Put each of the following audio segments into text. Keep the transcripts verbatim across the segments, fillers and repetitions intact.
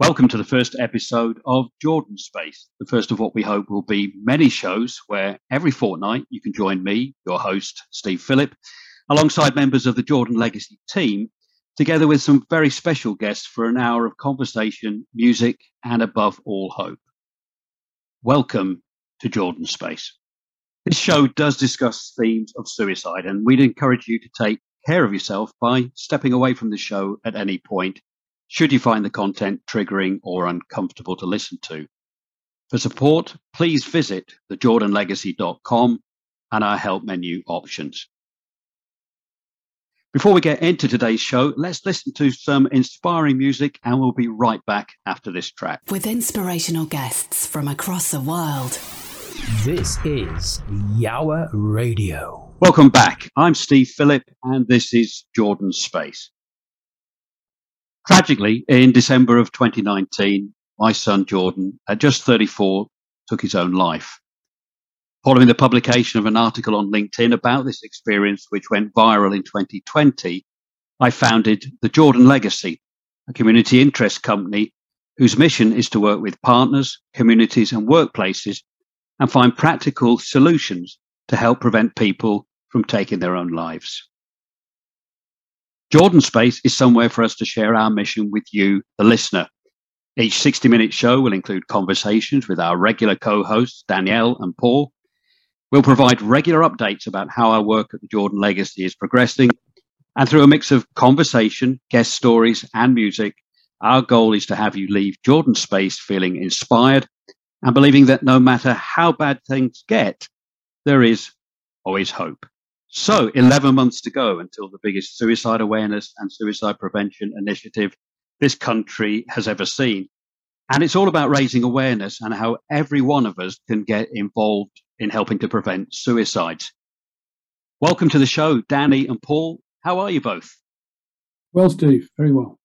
Welcome to the first episode of Jordan Space, the first of what we hope will be many shows where every fortnight you can join me, your host, Steve Phillip, alongside members of the Jordan Legacy team, together with some very special guests for an hour of conversation, music, and above all hope. Welcome to Jordan Space. This show does discuss themes of suicide, and we'd encourage you to take care of yourself by stepping away from the show at any point, should you find the content triggering or uncomfortable to listen to. For support, please visit the jordan legacy dot com and our help menu options. Before we get into today's show, let's listen to some inspiring music and we'll be right back after this track. With inspirational guests from across the world, this is Yourah Radio. Welcome back. I'm Steve Phillip and this is Jordan Space. Tragically, in December of twenty nineteen, my son Jordan, at just thirty-four, took his own life. Following the publication of an article on LinkedIn about this experience, which went viral in twenty twenty, I founded the Jordan Legacy, a community interest company whose mission is to work with partners, communities and workplaces and find practical solutions to help prevent people from taking their own lives. Jordan Space is somewhere for us to share our mission with you, the listener. Each sixty-minute show will include conversations with our regular co-hosts, Danielle and Paul. We'll provide regular updates about how our work at the Jordan Legacy is progressing. And through a mix of conversation, guest stories and music, our goal is to have you leave Jordan Space feeling inspired and believing that no matter how bad things get, there is always hope. So eleven months to go until the biggest suicide awareness and suicide prevention initiative this country has ever seen. And it's all about raising awareness and how every one of us can get involved in helping to prevent suicides. Welcome to the show, Danny and Paul. How are you both? Well, Steve, very well.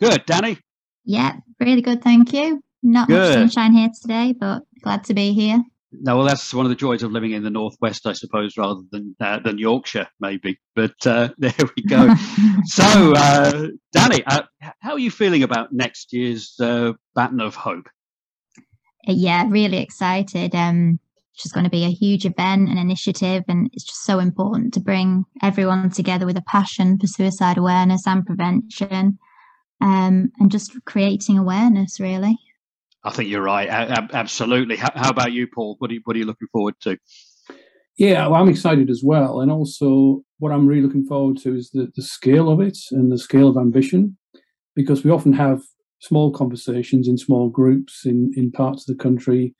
Good. Danny? Yeah, really good. Thank you. Not good. Much sunshine here today, but glad to be here. No, well, that's one of the joys of living in the northwest, I suppose, rather than uh, than Yorkshire, maybe. But uh, there we go. so, uh, Danny, uh, how are you feeling about next year's uh, Baton of Hope? Yeah, really excited. Um, it's just going to be a huge event and initiative, and it's just so important to bring everyone together with a passion for suicide awareness and prevention, um, and just creating awareness, really. I think you're right. Absolutely. How about you, Paul? What are you, what are you looking forward to? Yeah, well, I'm excited as well. And also what I'm really looking forward to is the, the scale of it and the scale of ambition, because we often have small conversations in small groups in, in parts of the country.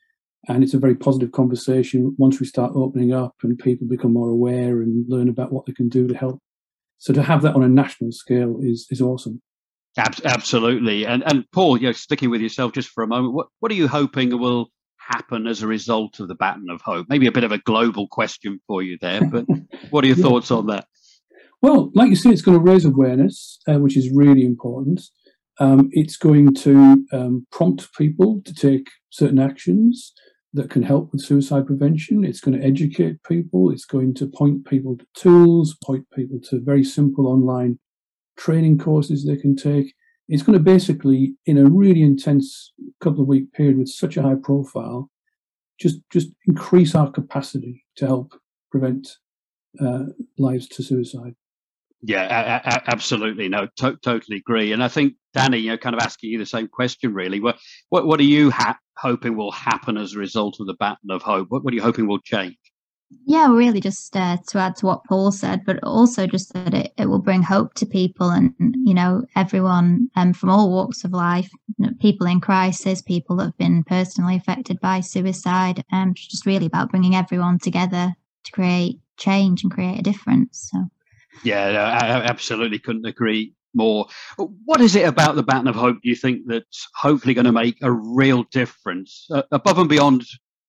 And it's a very positive conversation once we start opening up and people become more aware and learn about what they can do to help. So to have that on a national scale is is awesome. Absolutely. And and Paul, you know, sticking with yourself just for a moment, what, what are you hoping will happen as a result of the Baton of Hope? Maybe a bit of a global question for you there, but what are your yeah. thoughts on that? Well, like you say, it's going to raise awareness, uh, which is really important. Um, it's going to um, prompt people to take certain actions that can help with suicide prevention. It's going to educate people. It's going to point people to tools, point people to very simple online training courses they can take. It's going to basically, in a really intense couple of week period with such a high profile, just just increase our capacity to help prevent uh, lives to suicide. Yeah, a- a- absolutely. No, to- totally agree. And I think, Danny, you know, kind of asking you the same question, really. What what, what are you ha- hoping will happen as a result of the Baton of Hope? What, what are you hoping will change? Yeah, really just uh, to add to what Paul said, but also just that it, it will bring hope to people and, you know, everyone um, from all walks of life, you know, people in crisis, people that have been personally affected by suicide. Um, it's just really about bringing everyone together to create change and create a difference. So, yeah, no, I absolutely couldn't agree more. What is it about the Baton of Hope do you think that's hopefully going to make a real difference uh, above and beyond,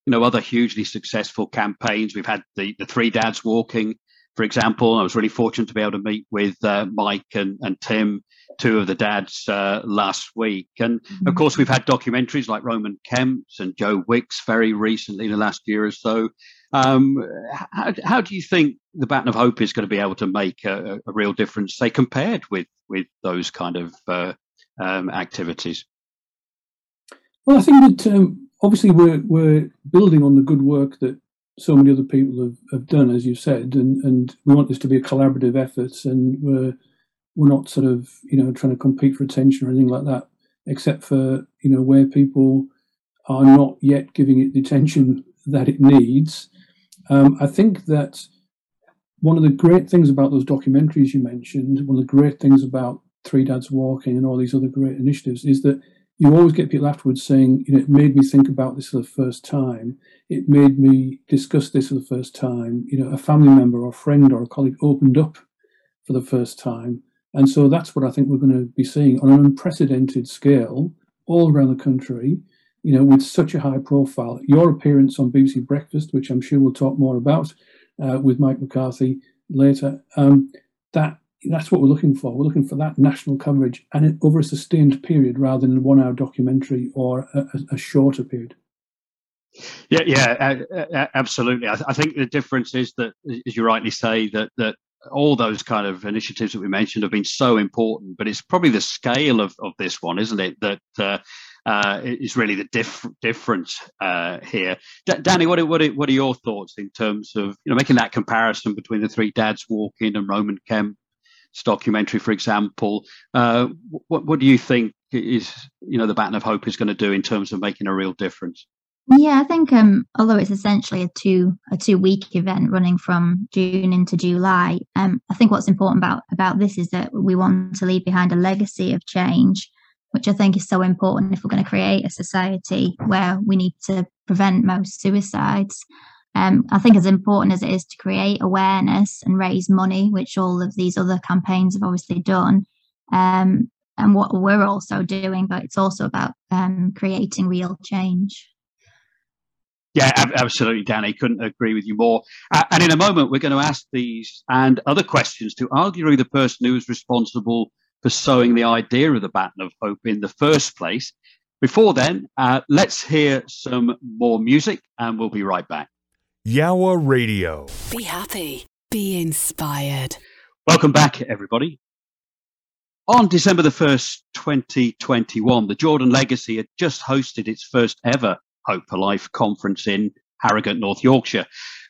you know, other hugely successful campaigns? We've had the, the Three Dads Walking, for example. I was really fortunate to be able to meet with uh, Mike and, and Tim, two of the dads, uh, last week. And, mm-hmm. of course, we've had documentaries like Roman Kemp and Joe Wicks very recently in the last year or so. Um, how, how do you think the Baton of Hope is going to be able to make a, a real difference, say, compared with, with those kind of uh, um, activities? Well, I think that... Um... Obviously, we're we're building on the good work that so many other people have, have done, as you said, and, and we want this to be a collaborative effort, and we're we're not sort of, you know, trying to compete for attention or anything like that, except for, you know, where people are not yet giving it the attention that it needs. Um, I think that one of the great things about those documentaries you mentioned, one of the great things about Three Dads Walking and all these other great initiatives is that you always get people afterwards saying, you know, it made me think about this for the first time. It made me discuss this for the first time. You know, a family member or a friend or a colleague opened up for the first time. And so that's what I think we're going to be seeing on an unprecedented scale all around the country, you know, with such a high profile. Your appearance on B B C Breakfast, which I'm sure we'll talk more about uh, with Mike McCarthy later, um, that that's what we're looking for. We're looking for that national coverage and over a sustained period rather than a one-hour documentary or a, a shorter period. Yeah, yeah, absolutely. I, th- I think the difference is that, as you rightly say, that that all those kind of initiatives that we mentioned have been so important, but it's probably the scale of, of this one, isn't it, that uh, uh, is really the diff- difference uh, here. D- Danny, what are, what, are, what are your thoughts in terms of, you know, making that comparison between the Three Dads Walking and Roman Kemp documentary, for example? Uh, what what do you think is, you know, the Baton of Hope is going to do in terms of making a real difference? Yeah, I think um, although it's essentially a two a two week event running from June into July, um, I think what's important about about this is that we want to leave behind a legacy of change, which I think is so important if we're going to create a society where we need to prevent most suicides. Um, I think as important as it is to create awareness and raise money, which all of these other campaigns have obviously done, um, and what we're also doing, but it's also about um, creating real change. Yeah, absolutely, Danny. Couldn't agree with you more. Uh, and in a moment, we're going to ask these and other questions to arguably the person who was responsible for sowing the idea of the Baton of Hope in the first place. Before then, uh, let's hear some more music and we'll be right back. Yourah Radio. Be happy. Be inspired. Welcome back, everybody. On December the first, twenty twenty-one, the Jordan Legacy had just hosted its first ever Hope for Life conference in Harrogate, North Yorkshire.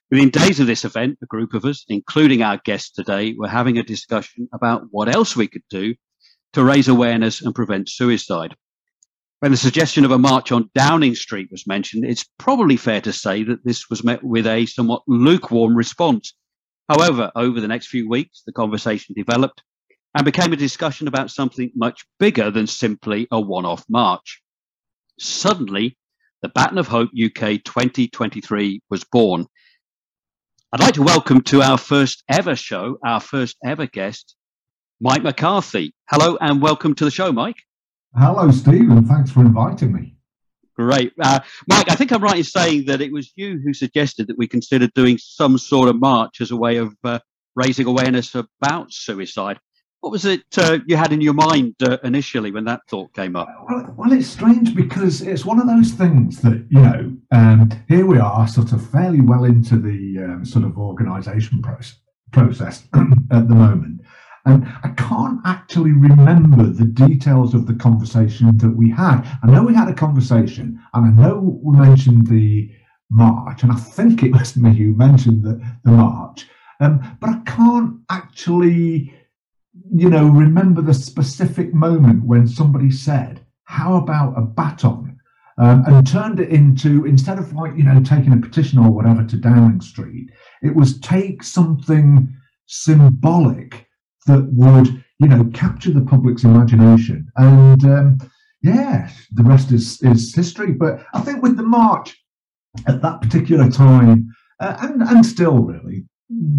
Within days of this event, a group of us, including our guest today, were having a discussion about what else we could do to raise awareness and prevent suicide. When the suggestion of a march on Downing Street was mentioned, it's probably fair to say that this was met with a somewhat lukewarm response. However, over the next few weeks, the conversation developed and became a discussion about something much bigger than simply a one-off march. Suddenly, the Baton of Hope U K twenty twenty-three was born. I'd like to welcome to our first ever show, our first ever guest, Mike McCarthy. Hello and welcome to the show, Mike. Hello, Steve, and thanks for inviting me. Great. Uh, Mike, I think I'm right in saying that it was you who suggested that we consider doing some sort of march as a way of uh, raising awareness about suicide. What was it uh, you had in your mind uh, initially when that thought came up? Well, well, it's strange because it's one of those things that, you know, um, here we are sort of fairly well into the um, sort of organisation process, process at the moment. And I can't actually remember the details of the conversation that we had. I know we had a conversation, and I know we mentioned the march, and I think it was me who mentioned the, the march, um, but I can't actually, you know, remember the specific moment when somebody said, how about a baton? um, and turned it into, instead of like, you know, taking a petition or whatever to Downing Street, it was take something symbolic that would, you know, capture the public's imagination. And um, yeah, the rest is, is history. But I think with the march at that particular time, uh, and, and still really,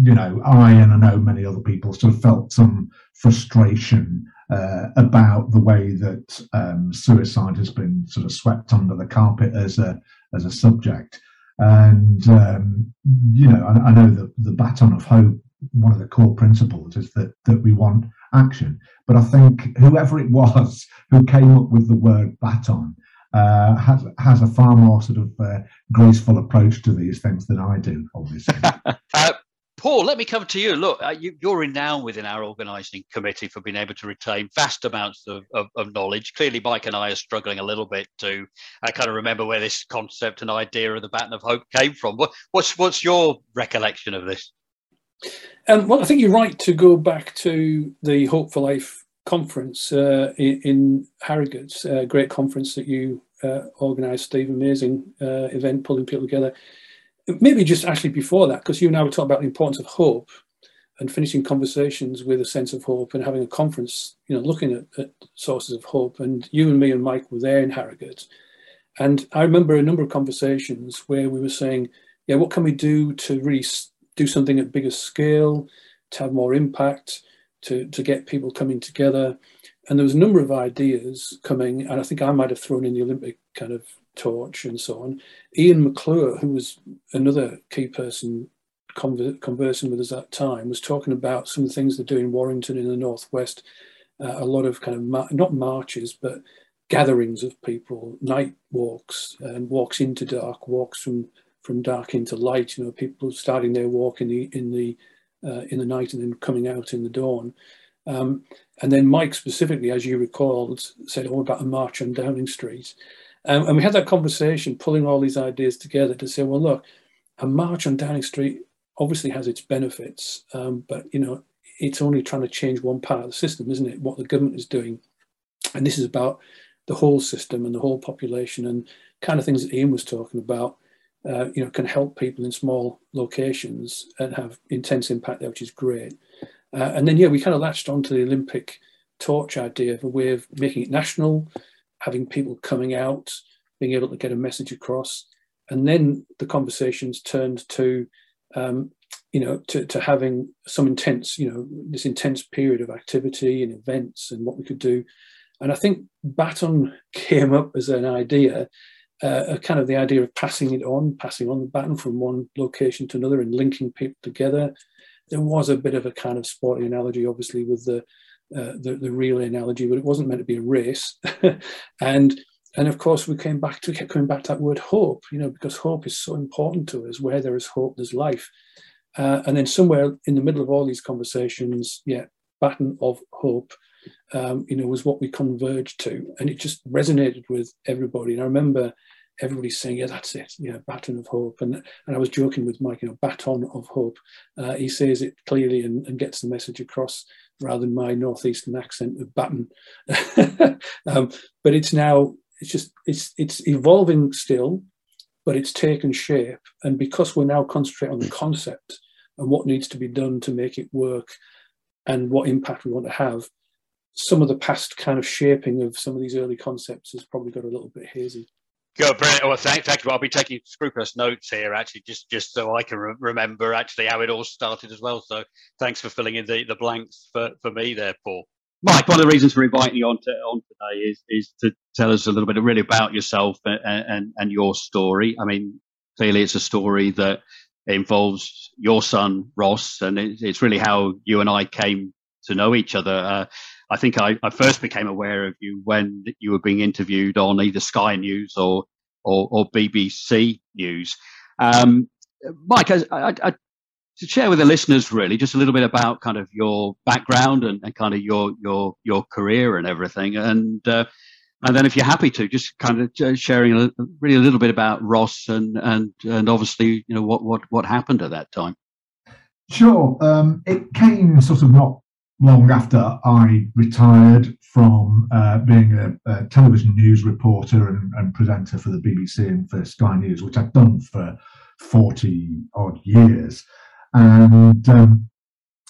you know, I and I know many other people sort of felt some frustration uh, about the way that um, suicide has been sort of swept under the carpet as a as a subject. And, um, you know, I, I know the, the Baton of Hope, one of the core principles is that, that we want action. But I think whoever it was who came up with the word baton uh, has, has a far more sort of uh, graceful approach to these things than I do, obviously. uh, Paul, let me come to you. Look, uh, you, you're renowned within our organising committee for being able to retain vast amounts of, of, of knowledge. Clearly, Mike and I are struggling a little bit to uh, kind of remember where this concept and idea of the Baton of Hope came from. What, what's, what's your recollection of this? Um, well, I think you're right to go back to the Hope for Life conference uh, in, in Harrogate, a great conference that you uh, organised, Steve, amazing uh, event, pulling people together. Maybe just actually before that, because you and I were talking about the importance of hope and finishing conversations with a sense of hope and having a conference, you know, looking at, at sources of hope. And you and me and Mike were there in Harrogate. And I remember a number of conversations where we were saying, yeah, what can we do to really do something at bigger scale, to have more impact, to, to get people coming together. And there was a number of ideas coming, and I think I might have thrown in the Olympic kind of torch and so on. Ian McClure, who was another key person conver conversing with us at that time, was talking about some of the things they do in Warrington in the northwest, uh, a lot of kind of, mar not marches, but gatherings of people, night walks, and walks into dark, walks from from dark into light, you know, people starting their walk in the in the uh, in the night and then coming out in the dawn. Um, and then Mike specifically, as you recalled, said all about a march on Downing Street. Um, and we had that conversation, pulling all these ideas together to say, well, look, a march on Downing Street obviously has its benefits, um, but, you know, it's only trying to change one part of the system, isn't it? What the government is doing. And this is about the whole system and the whole population and kind of things that Ian was talking about. Uh, you know, can help people in small locations and have intense impact there, which is great. Uh, and then, yeah, we kind of latched onto the Olympic torch idea of a way of making it national, having people coming out, being able to get a message across. And then the conversations turned to, um, you know, to, to having some intense, you know, this intense period of activity and events and what we could do. And I think Baton came up as an idea. Uh, kind of the idea of passing it on, passing on the baton from one location to another and linking people together. There was a bit of a kind of sporting analogy, obviously, with the uh, the, the relay analogy, but it wasn't meant to be a race. and and of course, we came back to, we kept coming back to that word hope, you know, because hope is so important to us. Where there is hope, there's life. Uh, and then somewhere in the middle of all these conversations, yeah, Baton of Hope, um, you know, was what we converged to. And it just resonated with everybody. And I remember everybody saying, yeah, that's it, yeah, Baton of Hope. And and I was joking with Mike, you know, Baton of Hope. Uh, he says it clearly and, and gets the message across rather than my northeastern accent of Baton. um, but it's now, it's just, it's, it's evolving still, but it's taken shape. And because we're now concentrating on the concept and what needs to be done to make it work and what impact we want to have, some of the past kind of shaping of some of these early concepts has probably got a little bit hazy. Good, brilliant. Well, thank, thank you. I'll be taking scrupulous notes here, actually, just, just so I can re remember actually how it all started as well. So thanks for filling in the, the blanks for, for me there, Paul. Mike, one of the reasons for inviting you on, to, on today is, is to tell us a little bit really about yourself and, and, and your story. I mean, clearly it's a story that involves your son, Ross, and it, it's really how you and I came to know each other. Uh, I think I, I first became aware of you when you were being interviewed on either Sky News or or, or B B C News. Um, Mike, I, I, I, to share with the listeners really just a little bit about kind of your background and, and kind of your your your career and everything, and uh, and then if you're happy to just kind of sharing a, really a little bit about Ross and and and obviously you know what what what happened at that time. Sure, um, it came sort of not long after I retired from uh, being a, a television news reporter and, and presenter for the B B C and for Sky News, which I've done for forty odd years. And um,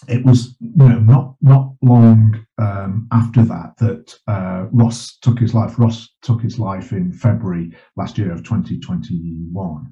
it was, you know, not not long um, after that that uh, Ross took his life. Ross took his life in February last year of twenty twenty-one.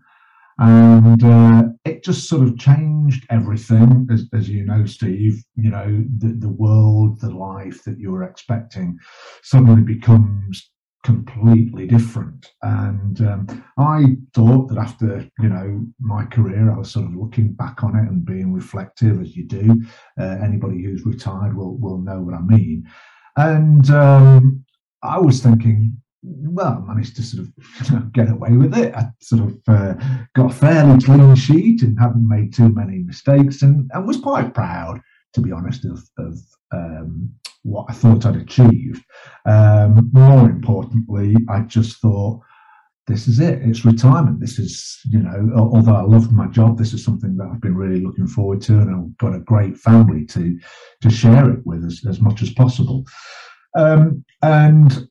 And uh, it just sort of changed everything, as, as you know, Steve. You know, the, the world, the life that you were expecting suddenly becomes completely different. And um, I thought that after, you know, my career, I was sort of looking back on it and being reflective, as you do. Uh, anybody who's retired will, will know what I mean. And um, I was thinking, well, I managed to sort of get away with it. I sort of uh, got a fairly clean sheet and hadn't made too many mistakes, and I was quite proud, to be honest, of, of um, what I thought I'd achieved. Um, more importantly, I just thought, this is it, it's retirement. This is, you know, although I loved my job, this is something that I've been really looking forward to, and I've got a great family to, to share it with as, as much as possible. Um, and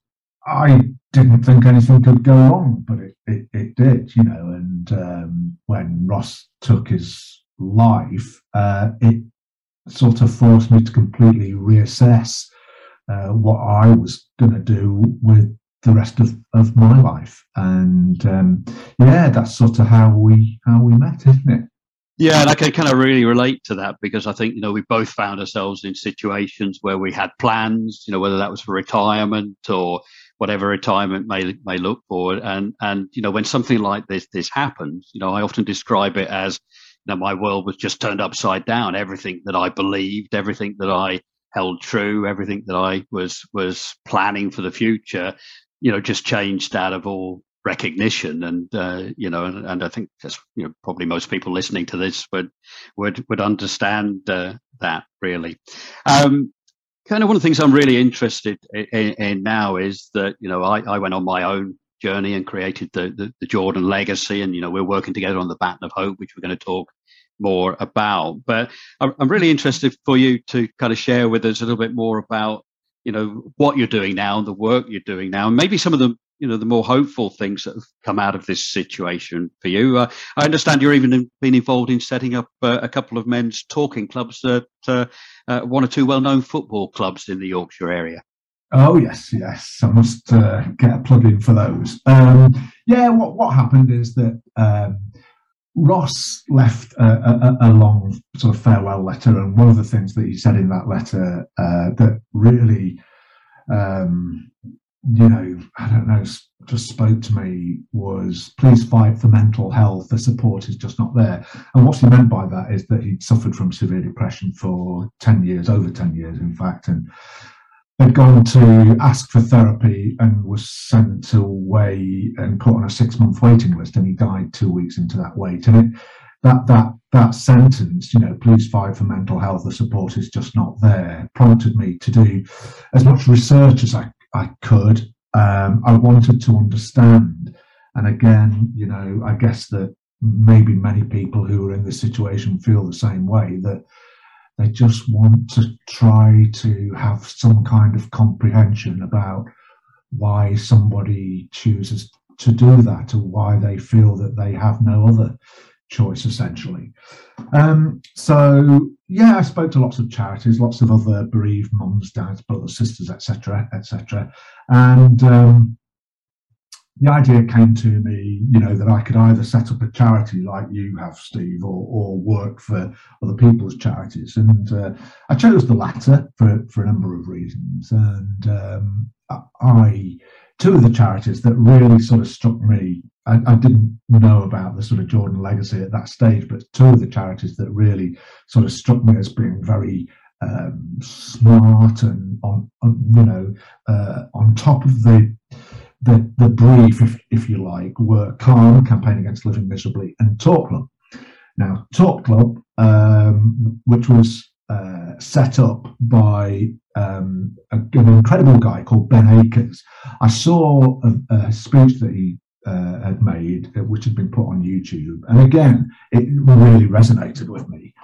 I didn't think anything could go wrong, but it, it, it did, you know. And um, when Ross took his life, uh, it sort of forced me to completely reassess uh, what I was going to do with the rest of, of my life. And um, yeah, that's sort of how we how we met, isn't it? Yeah, and I can kind of really relate to that, because I think, you know, we both found ourselves in situations where we had plans, you know, whether that was for retirement or whatever retirement may may look for. And, and you know, when something like this this happens, you know, I often describe it as, you know, my world was just turned upside down. Everything that I believed, everything that I held true, everything that I was was planning for the future, you know, just changed out of all recognition. And, uh, you know, and, and I think that's, you know, probably most people listening to this would would, would understand uh, that, really. Um, Kind of one of the things I'm really interested in, in now is that, you know, I, I went on my own journey and created the, the, the Jordan Legacy, and, you know, we're working together on the Baton of Hope, which we're going to talk more about. But I'm, I'm really interested for you to kind of share with us a little bit more about, you know, what you're doing now, the work you're doing now, and maybe some of the, you know, the more hopeful things that have come out of this situation for you. Uh, I understand you're even in, been involved in setting up uh, a couple of men's talking clubs at uh, uh, one or two well-known football clubs in the Yorkshire area. Oh, yes, yes. I must uh, get a plug in for those. Um, yeah, what, what happened is that um, Ross left a, a, a long sort of farewell letter, and one of the things that he said in that letter uh, that really... Um, you know, I don't know, just spoke to me was, please fight for mental health. The support is just not there. And what he meant by that is that he'd suffered from severe depression for ten years, over ten years, in fact, and had gone to ask for therapy and was sent away and put on a six-month waiting list, and he died two weeks into that wait. And it, that, that, that sentence, you know, please fight for mental health, the support is just not there, prompted me to do as much research as I I could. Um, I wanted to understand. And again, you know, I guess that maybe many people who are in this situation feel the same way, that they just want to try to have some kind of comprehension about why somebody chooses to do that, or why they feel that they have no other choice, essentially. Um, so yeah, I spoke to lots of charities, lots of other bereaved mums, dads, brothers, sisters, et cetera, et cetera. And um, the idea came to me, you know, that I could either set up a charity like you have, Steve, or, or work for other people's charities. And uh, I chose the latter for for a number of reasons. And um, I, two of the charities that really sort of struck me, I, I didn't know about the sort of Jordan Legacy at that stage, but two of the charities that really sort of struck me as being very um, smart and on, on you know, uh, on top of the the, the brief, if, if you like, were CALM, Campaign Against Living Miserably, and Talk Club. Now, Talk Club, um, which was uh, set up by um, an incredible guy called Ben Akers. I saw a, a speech that he Uh, had made, which had been put on YouTube, and again it really resonated with me.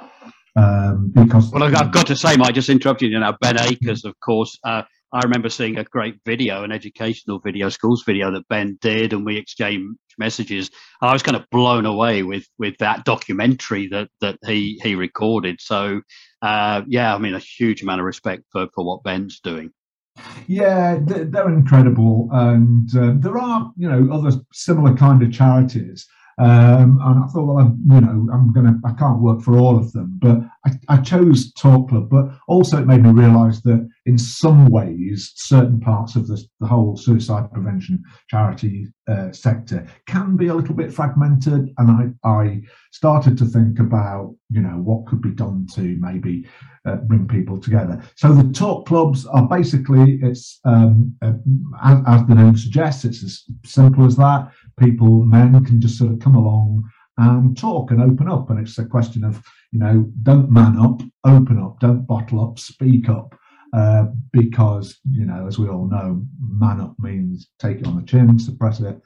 Um, because well, I've got to say, Mike, just interrupting you now, Ben Akers, of course. Uh, I remember seeing a great video, an educational video, schools video that Ben did, and we exchanged messages. I was kind of blown away with with that documentary that that he he recorded. So, uh, yeah, I mean, a huge amount of respect for for what Ben's doing. Yeah, they're incredible, and uh, there are, you know, other similar kind of charities. Um, and I thought, well, I'm, you know, I'm gonna, I can't work for all of them, but I, I chose Talk Club. But also, it made me realise that in some ways, certain parts of the, the whole suicide prevention charity uh, sector can be a little bit fragmented. And I, I started to think about, you know, what could be done to maybe uh, bring people together. So the Talk Clubs are basically, it's um, uh, as, as the name suggests, it's as simple as that. People, men, can just sort of come along and talk and open up, and it's a question of, you know, don't man up, open up, don't bottle up, speak up, uh, because, you know, as we all know, man up means take it on the chin, suppress it,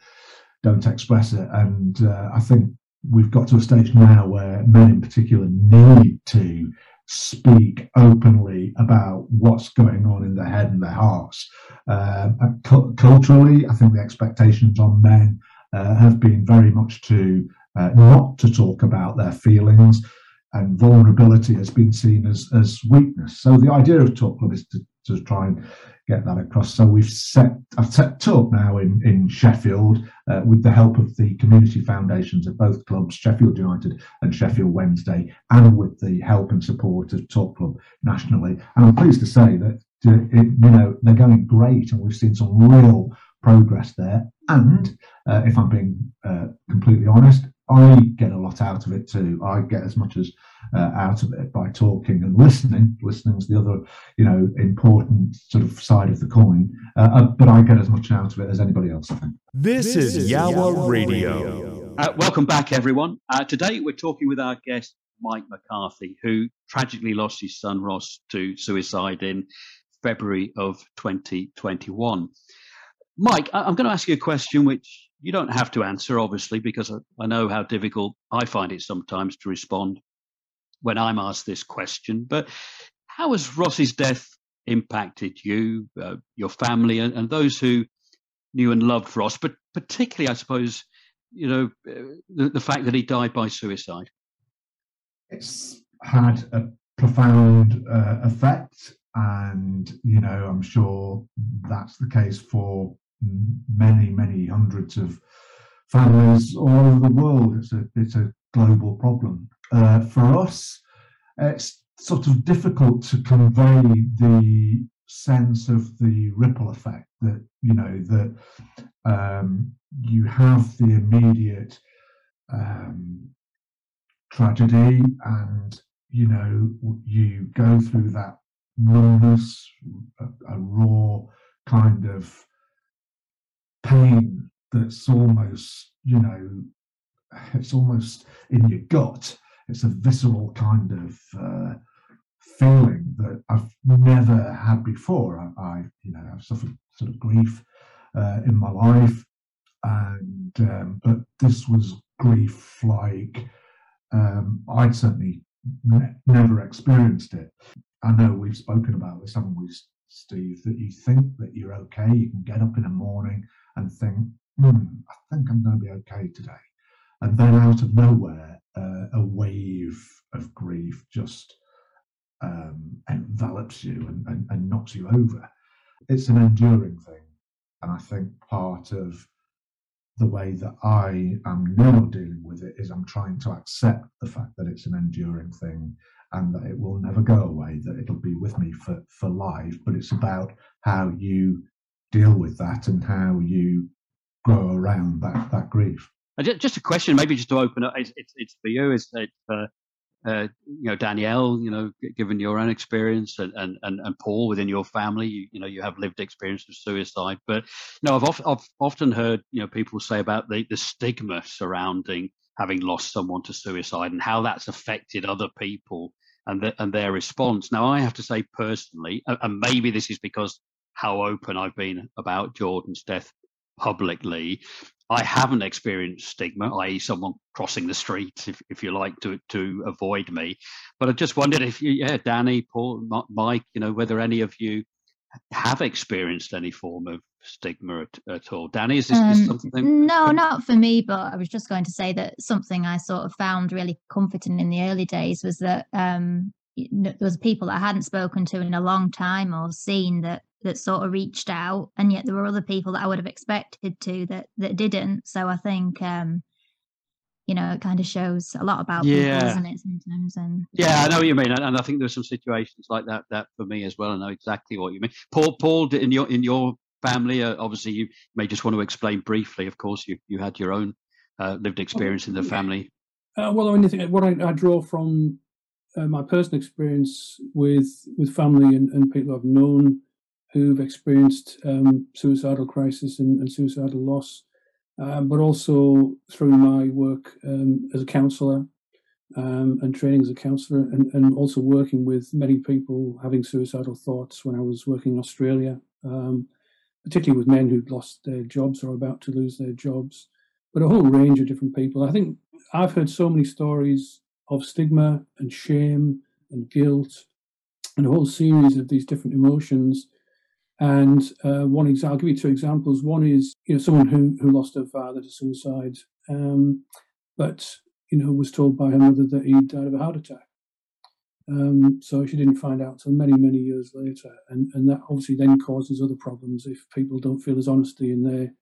don't express it. And uh, I think we've got to a stage now where men in particular need to speak openly about what's going on in their head and their hearts. Uh, cu culturally, I think the expectations on men uh, have been very much to uh, not to talk about their feelings, and vulnerability has been seen as, as weakness. So the idea of Talk Club is to, to try and get that across. So we've set, I've set up now in, in Sheffield uh, with the help of the community foundations of both clubs, Sheffield United and Sheffield Wednesday, and with the help and support of Talk Club nationally. And I'm pleased to say that, it, you know, they're going great, and we've seen some real progress there. And uh, if I'm being uh, completely honest, I get a lot out of it too. I get as much as uh, out of it by talking and listening. Listening's the other, you know, important sort of side of the coin. Uh, but I get as much out of it as anybody else, I think. This, this is Yourah Radio. Radio. Uh, welcome back, everyone. Uh, today we're talking with our guest, Mike McCarthy, who tragically lost his son Ross to suicide in February of twenty twenty-one. Mike, I I'm going to ask you a question which you don't have to answer, obviously, because I know how difficult I find it sometimes to respond when I'm asked this question. But how has Ross's death impacted you, uh, your family, and, and those who knew and loved Ross, but particularly, I suppose, you know, the, the fact that he died by suicide? It's had a profound uh, effect, and, you know, I'm sure that's the case for many, many hundreds of families all over the world. It's a, it's a global problem. Uh, for us, it's sort of difficult to convey the sense of the ripple effect that, you know, that um, you have the immediate um, tragedy, and, you know, you go through that numbness, a, a raw kind of pain that's almost, you know, it's almost in your gut. It's a visceral kind of uh, feeling that I've never had before. I, I you know, I've suffered sort of grief uh, in my life, and um, but this was grief like um, I'd certainly ne never experienced it. I know we've spoken about this, haven't we, Steve, that you think that you're okay, you can get up in the morning and think, hmm, I think I'm going to be okay today. And then out of nowhere, uh, a wave of grief just um, envelops you and, and, and knocks you over. It's an enduring thing. And I think part of the way that I am now dealing with it is I'm trying to accept the fact that it's an enduring thing, and that it will never go away, that it'll be with me for, for life. But it's about how you deal with that and how you grow around that, that grief. And just a question, maybe just to open up, it's, it's, it's for you, is it, uh, uh, you know, Danielle, you know, given your own experience, and, and, and, and Paul within your family, you, you know, you have lived experience of suicide. But, you know, I've, of, I've often heard, you know, people say about the, the stigma surrounding having lost someone to suicide and how that's affected other people and, the, and their response. Now, I have to say personally, and maybe this is because how open I've been about Jordan's death publicly, I haven't experienced stigma, that is someone crossing the street, if, if you like, to to avoid me. But I just wondered if you, yeah, Danny, Paul, Mike, you know, whether any of you have experienced any form of stigma at, at all. Danny, is this, um, this something? No, not for me, but I was just going to say that something I sort of found really comforting in the early days was that um, there was people that I hadn't spoken to in a long time or seen that that sort of reached out, and yet there were other people that I would have expected to that that didn't. So I think um, you know, it kind of shows a lot about yeah. people, doesn't it, sometimes? And yeah, I know what you mean, and I think there's some situations like that that for me as well. I know exactly what you mean. Paul, Paul, in your in your family, uh, obviously you may just want to explain briefly. Of course, you you had your own uh, lived experience oh, in the yeah. family. Uh, well, I mean, what I, I draw from uh, my personal experience with with family and, and people I've known who've experienced um, suicidal crisis and, and suicidal loss. Um, but also through my work um, as a counsellor um, and training as a counsellor, and, and also working with many people having suicidal thoughts when I was working in Australia, um, particularly with men who'd lost their jobs or about to lose their jobs, but a whole range of different people. I think I've heard so many stories of stigma and shame and guilt and a whole series of these different emotions. And uh, one example, I'll give you two examples. One is, you know, someone who, who lost her father to suicide, um, but, you know, was told by her mother that he died of a heart attack. Um, so she didn't find out until many, many years later. And, and that obviously then causes other problems if people don't feel there's honesty in their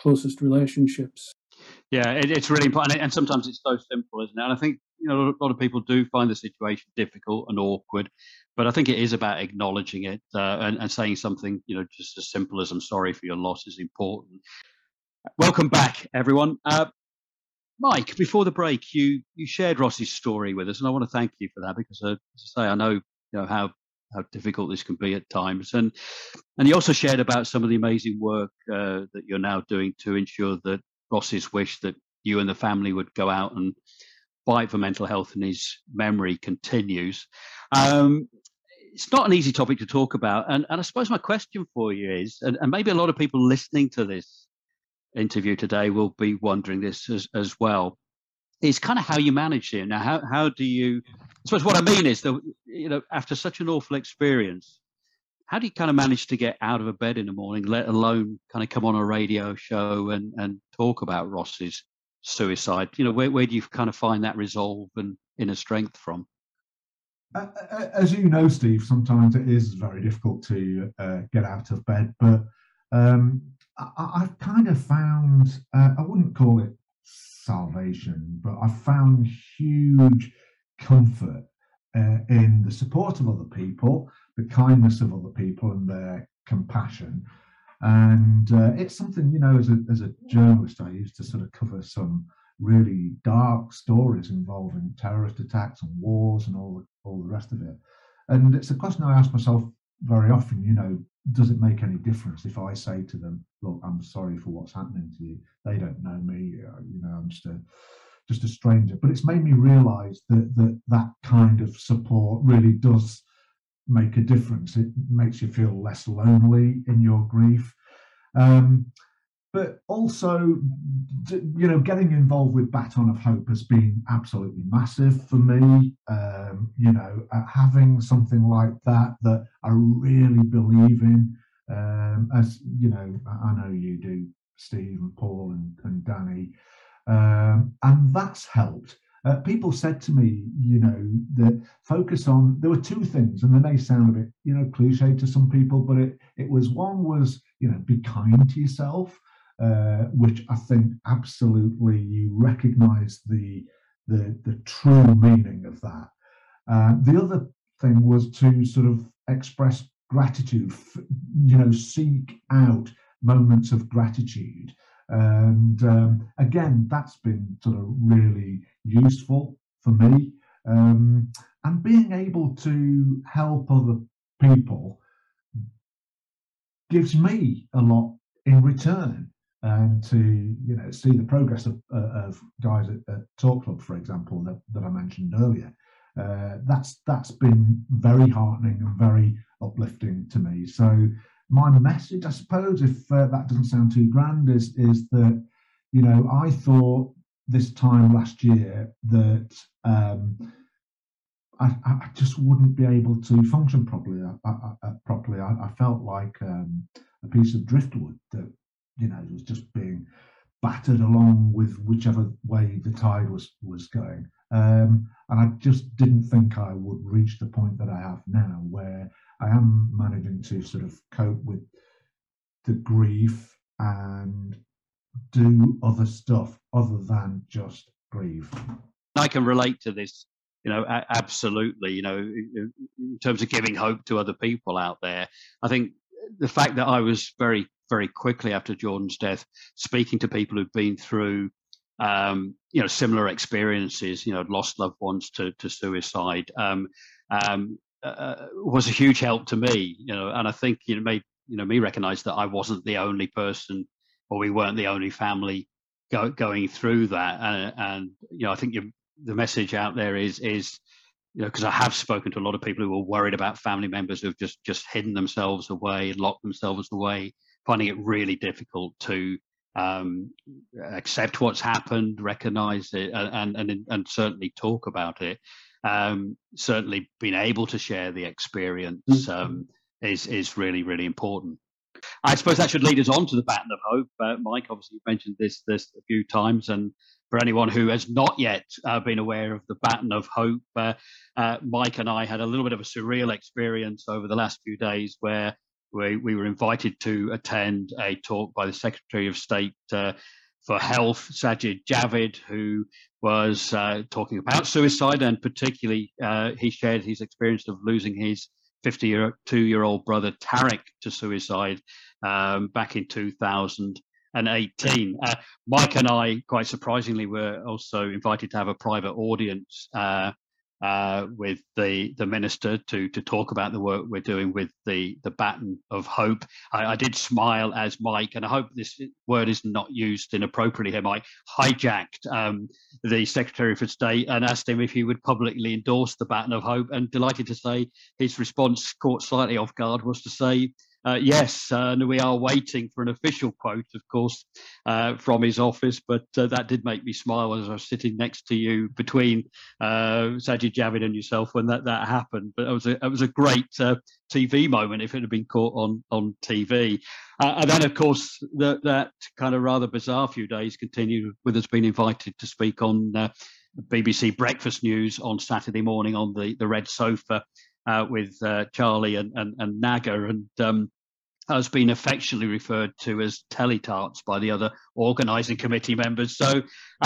closest relationships. Yeah, it, it's really important. And sometimes it's so simple, isn't it? And I think, you know, a lot of people do find the situation difficult and awkward, but I think it is about acknowledging it uh, and, and saying something, you know, just as simple as "I'm sorry for your loss" is important. Welcome back, everyone. Uh, Mike, before the break, you you shared Ross's story with us, and I want to thank you for that because, uh, as I say, I know you know how how difficult this can be at times, and and you also shared about some of the amazing work uh, that you're now doing to ensure that Ross's wish that you and the family would go out and fight for mental health and his memory continues. Um, it's not an easy topic to talk about. And, and I suppose my question for you is, and, and maybe a lot of people listening to this interview today will be wondering this as, as well, is kind of how you manage it. Now, how, how do you, I suppose what I mean is that, you know, after such an awful experience, how do you kind of manage to get out of a bed in the morning, let alone kind of come on a radio show and, and talk about Ross's suicide? You know, where, where do you kind of find that resolve and inner strength from? Uh, as you know, Steve, sometimes it is very difficult to uh, get out of bed, but um, I, I've kind of found, uh, I wouldn't call it salvation, but I've found huge comfort uh, in the support of other people, the kindness of other people and their compassion. And uh, it's something, you know, as a, as a journalist, I used to sort of cover some really dark stories involving terrorist attacks and wars and all the, all the rest of it. And it's a question I ask myself very often, you know, does it make any difference if I say to them, look, I'm sorry for what's happening to you. They don't know me, you know, I'm just a, just a stranger. But it's made me realise that, that that kind of support really does make a difference. It makes you feel less lonely in your grief, um, but also, you know, getting involved with Baton of Hope has been absolutely massive for me. Um, you know, having something like that that I really believe in, um, as you know, I know you do, Steve and Paul and, and Danny, um, and that's helped. Uh, people said to me, you know, that focus on, there were two things, and they may sound a bit, you know, cliche to some people, but it, it was, one was, you know, be kind to yourself, uh, which I think absolutely you recognise the, the the true meaning of that. Uh, the other thing was to sort of express gratitude, you know, seek out moments of gratitude. And um, again, that's been sort of really useful for me, um, and being able to help other people gives me a lot in return. And to, you know, see the progress of, uh, of guys at, at Talk Club, for example, that, that I mentioned earlier, uh, that's that's been very heartening and very uplifting to me. So my message, I suppose, if uh, that doesn't sound too grand, is is that You know, I thought this time last year that um, I, I just wouldn't be able to function properly. I, I, I, properly, I, I felt like um, a piece of driftwood that, you know, was just being battered along with whichever way the tide was was going. Um, and I just didn't think I would reach the point that I have now, where I am managing to sort of cope with the grief and do other stuff other than just grieve. I can relate to this, you know, absolutely, you know, in terms of giving hope to other people out there. I think the fact that I was very, very quickly after Jordan's death speaking to people who've been through, um, you know, similar experiences, you know, lost loved ones to, to suicide, um, um, uh, was a huge help to me, you know, and I think it made, you know, me recognise that I wasn't the only person, or we weren't the only family go, going through that. And, and, you know, I think you, the message out there is, is, you know, because I have spoken to a lot of people who were worried about family members who've just, just hidden themselves away, locked themselves away, finding it really difficult to um, accept what's happened, recognise it, and, and, and certainly talk about it. Um, certainly being able to share the experience um, is, is really, really important. I suppose that should lead us on to the Baton of Hope. Uh, Mike, obviously, you've mentioned this this a few times, and for anyone who has not yet uh, been aware of the Baton of Hope, uh, uh, Mike and I had a little bit of a surreal experience over the last few days where we, we were invited to attend a talk by the Secretary of State uh, for Health, Sajid Javid, who was uh, talking about suicide, and particularly uh, he shared his experience of losing his fifty-two-year-old brother Tarek to suicide um, back in two thousand eighteen. Uh, Mike and I, quite surprisingly, were also invited to have a private audience uh, uh, with the the minister to to talk about the work we're doing with the the Baton of Hope. I, I did smile as Mike, and I hope this word is not used inappropriately here, Mike, hijacked um, the Secretary for State and asked him if he would publicly endorse the Baton of Hope, and delighted to say his response, caught slightly off guard, was to say, Uh, yes, uh, and we are waiting for an official quote, of course, uh, from his office, but uh, that did make me smile as I was sitting next to you between uh, Sajid Javid and yourself when that, that happened. But it was a, it was a great uh, T V moment if it had been caught on, on T V. Uh, and then, of course, the, that kind of rather bizarre few days continued with us being invited to speak on uh, B B C Breakfast News on Saturday morning on the, the red sofa uh, with uh, Charlie and, and, and Naga. And um, has been affectionately referred to as teletarts by the other organising committee members. So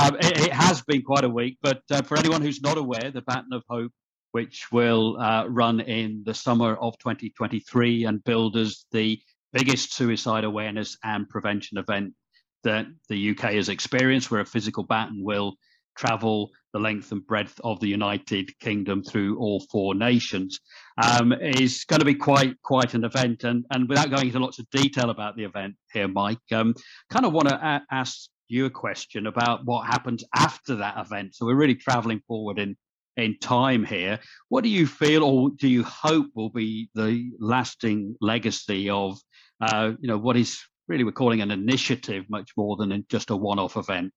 um, it, it has been quite a week, but uh, for anyone who's not aware, the Baton of Hope, which will uh, run in the summer of twenty twenty-three and build as the biggest suicide awareness and prevention event that the U K has experienced, where a physical baton will travel the length and breadth of the United Kingdom through all four nations, um, is going to be quite quite an event. And, and without going into lots of detail about the event here, Mike, um, kind of want to a- ask you a question about what happens after that event. So we're really travelling forward in, in time here. What do you feel, or do you hope, will be the lasting legacy of, uh, you know, what is really we're calling an initiative much more than just a one-off event?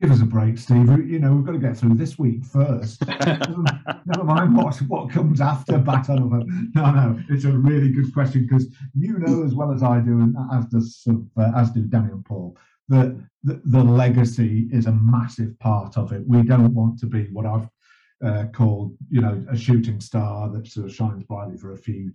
Give us a break, Steve. You know, we've got to get through this week first. Never mind what, what comes after Baton of Hope. No, no, it's a really good question, because you know as well as I do, and as does uh, as do Danny and Paul, that the, the legacy is a massive part of it. We don't want to be what I've uh, called, you know, a shooting star that sort of shines brightly for a few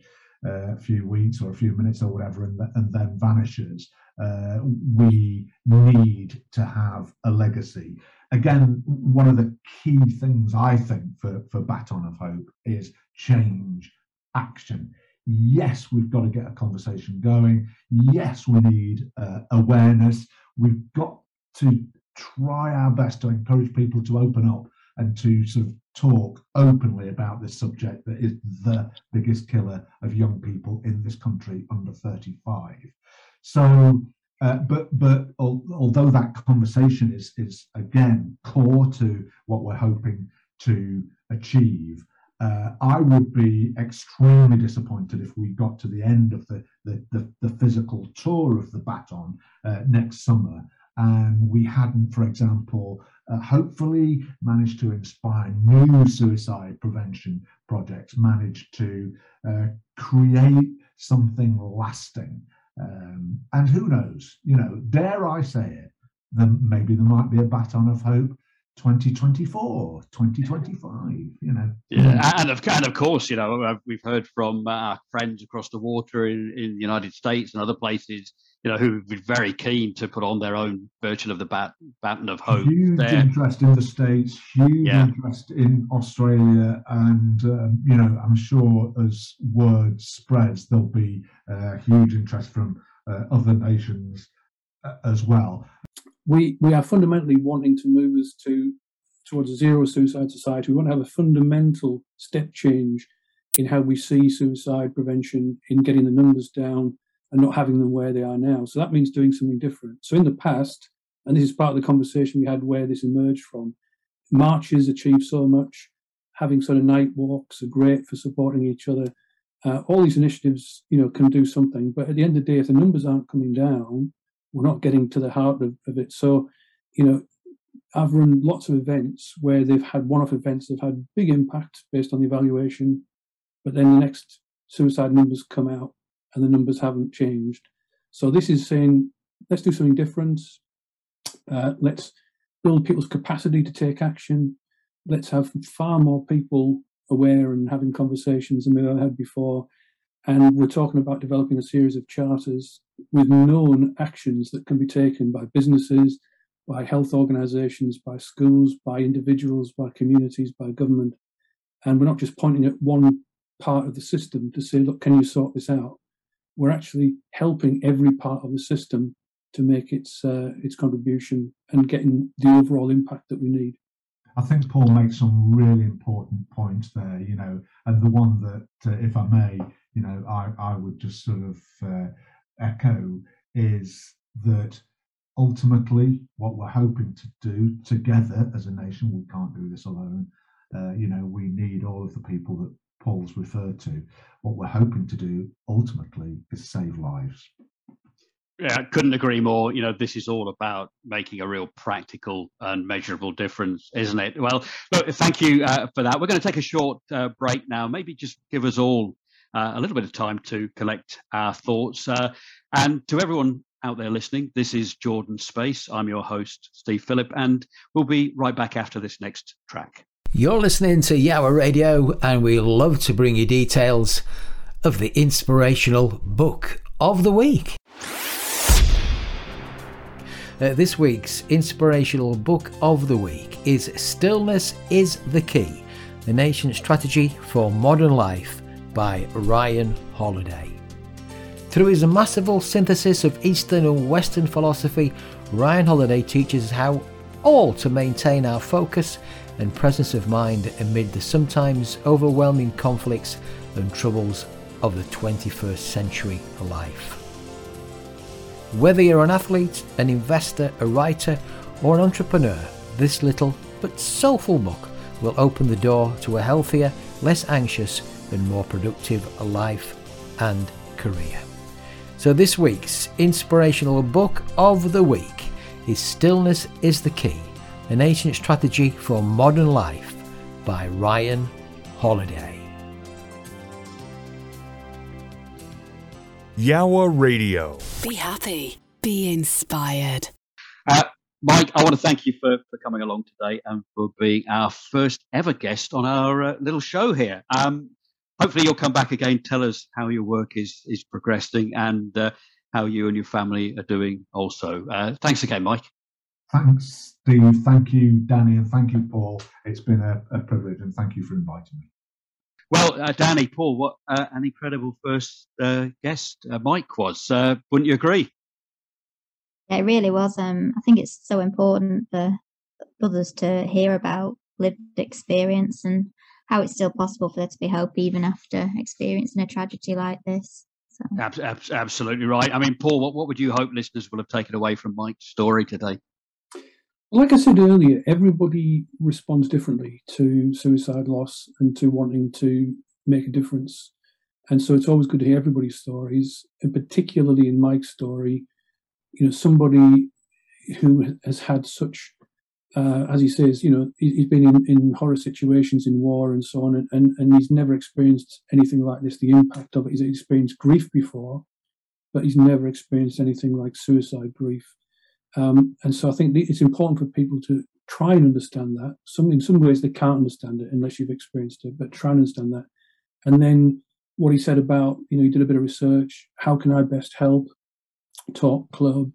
uh, few weeks or a few minutes or whatever, and, and then vanishes. Uh, we need to have a legacy. Again, one of the key things I think for, for Baton of Hope is change, action. Yes, we've got to get a conversation going. Yes, we need uh, awareness. We've got to try our best to encourage people to open up and to sort of talk openly about this subject that is the biggest killer of young people in this country under thirty-five. So, uh, but but al- although that conversation is is again core to what we're hoping to achieve, uh, I would be extremely disappointed if we got to the end of the the, the, the physical tour of the Baton uh, next summer And we hadn't, for example, uh, hopefully managed to inspire new suicide prevention projects, managed to uh, create something lasting. Um, and who knows, you know, dare I say it, then maybe there might be a Baton of Hope twenty twenty-four, twenty twenty-five, you know. Yeah, and of, and of course, you know, we've heard from our friends across the water in, in the United States and other places, you know, who would be very keen to put on their own version of the bat, Baton of Hope. Huge there. Interest in the States, huge yeah. interest in Australia, and, um, you know, I'm sure as word spreads, there'll be uh, huge interest from uh, other nations uh, as well. We we are fundamentally wanting to move us to towards a zero suicide society. We want to have a fundamental step change in how we see suicide prevention, in getting the numbers down and not having them where they are now. So that means doing something different. So in the past, and this is part of the conversation we had where this emerged from, marches achieved so much, having sort of night walks are great for supporting each other. Uh, all these initiatives, you know, can do something. But at the end of the day, if the numbers aren't coming down, we're not getting to the heart of, of it. So, you know, I've run lots of events where they've had one-off events that have had big impact based on the evaluation, but then the next suicide numbers come out and the numbers haven't changed. So this is saying, let's do something different. Uh, let's build people's capacity to take action. Let's have far more people aware and having conversations than we've ever had before. And we're talking about developing a series of charters with known actions that can be taken by businesses, by health organisations, by schools, by individuals, by communities, by government. And we're not just pointing at one part of the system to say, look, can you sort this out? We're actually helping every part of the system to make its uh, its contribution and getting the overall impact that we need. I think Paul makes some really important points there, you know, and the one that, uh, if I may, you know, I, I would just sort of uh, echo is that ultimately what we're hoping to do together as a nation, we can't do this alone, uh, you know, we need all of the people that Paul's referred to. What we're hoping to do ultimately is save lives. Yeah, I couldn't agree more. You know, this is all about making a real practical and measurable difference, isn't it? Well, look, thank you uh, for that. We're going to take a short uh, break now. Maybe just give us all uh, a little bit of time to collect our thoughts. Uh, and to everyone out there listening, this is Jordan Space. I'm your host, Steve Phillip, and we'll be right back after this next track. You're listening to Yourah Radio, and we love to bring you details of the inspirational book of the week. Uh, this week's inspirational book of the week is Stillness is the Key, The Nation's Strategy for Modern Life by Ryan Holiday. Through his masterful synthesis of Eastern and Western philosophy, Ryan Holiday teaches us how all to maintain our focus and presence of mind amid the sometimes overwhelming conflicts and troubles of the twenty-first century life. Whether you're an athlete, an investor, a writer, or an entrepreneur, this little but soulful book will open the door to a healthier, less anxious, and more productive life and career. So this week's inspirational book of the week is Stillness is the Key, An Ancient Strategy for Modern Life by Ryan Holiday. Yourah Radio. Be happy. Be inspired. Uh, Mike, I want to thank you for, for coming along today and for being our first ever guest on our uh, little show here. Um, hopefully you'll come back again, tell us how your work is, is progressing and uh, how you and your family are doing also. Uh, thanks again, Mike. Thanks, Steve. Thank you, Danny, and thank you, Paul. It's been a, a privilege, and thank you for inviting me. Well, uh, Danny, Paul, what uh, an incredible first uh, guest uh, Mike was. Uh, wouldn't you agree? Yeah, it really was. Um, I think it's so important for others to hear about lived experience and how it's still possible for there to be hope even after experiencing a tragedy like this. So. Ab- ab- absolutely right. I mean, Paul, what, what would you hope listeners will have taken away from Mike's story today? Like I said earlier, everybody responds differently to suicide loss and to wanting to make a difference. And so it's always good to hear everybody's stories, and particularly in Mike's story, you know, somebody who has had such, uh, as he says, you know, he's been in, in horror situations in war and so on, and, and, and he's never experienced anything like this, the impact of it. He's experienced grief before, but he's never experienced anything like suicide grief. Um, and so I think it's important for people to try and understand that. Some, in some ways they can't understand it unless you've experienced it, but try and understand that. And then what he said about, you know, he did a bit of research, how can I best help, Talk Club,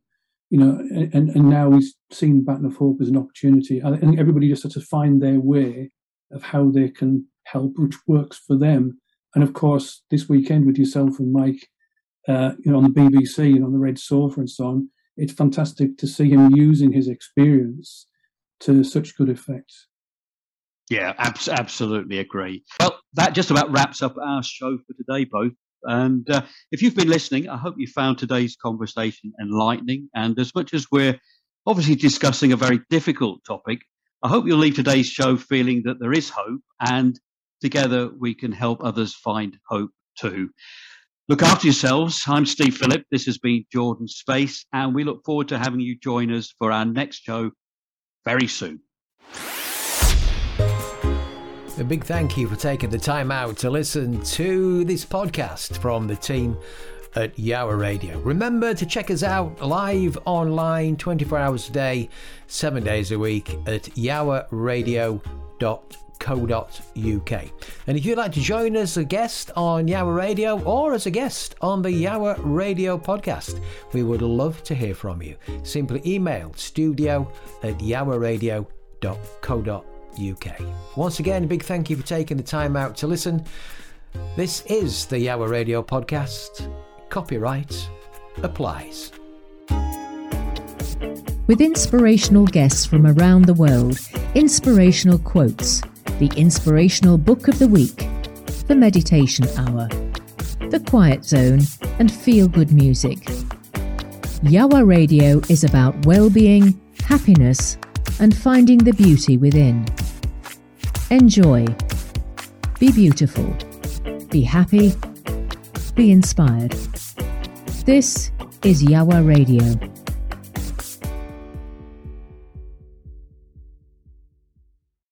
you know, and, and now he's seen Baton of Hope as an opportunity. I think everybody just has to find their way of how they can help, which works for them. And of course, this weekend with yourself and Mike, uh, you know, on the B B C and you know, on the Red Sofa and so on, it's fantastic to see him using his experience to such good effect. Yeah, abs- absolutely agree. Well, that just about wraps up our show for today, both. And uh, if you've been listening, I hope you found today's conversation enlightening. And as much as we're obviously discussing a very difficult topic, I hope you'll leave today's show feeling that there is hope, and together we can help others find hope too. Look after yourselves. I'm Steve Phillip. This has been Jordan Space, and we look forward to having you join us for our next show very soon. A big thank you for taking the time out to listen to this podcast from the team at Yourah Radio. Remember to check us out live online twenty-four hours a day, seven days a week at yowah radio dot co dot uk. And if you'd like to join us as a guest on Yourah Radio or as a guest on the Yourah Radio podcast, we would love to hear from you. Simply email studio at yowah radio dot co dot uk. Once again, a big thank you for taking the time out to listen. This is the Yourah Radio podcast. Copyright applies. With inspirational guests from around the world, inspirational quotes, the inspirational book of the week, the meditation hour, the quiet zone, and feel-good music. Yourah Radio is about well-being, happiness, and finding the beauty within. Enjoy. Be beautiful. Be happy. Be inspired. This is Yourah Radio.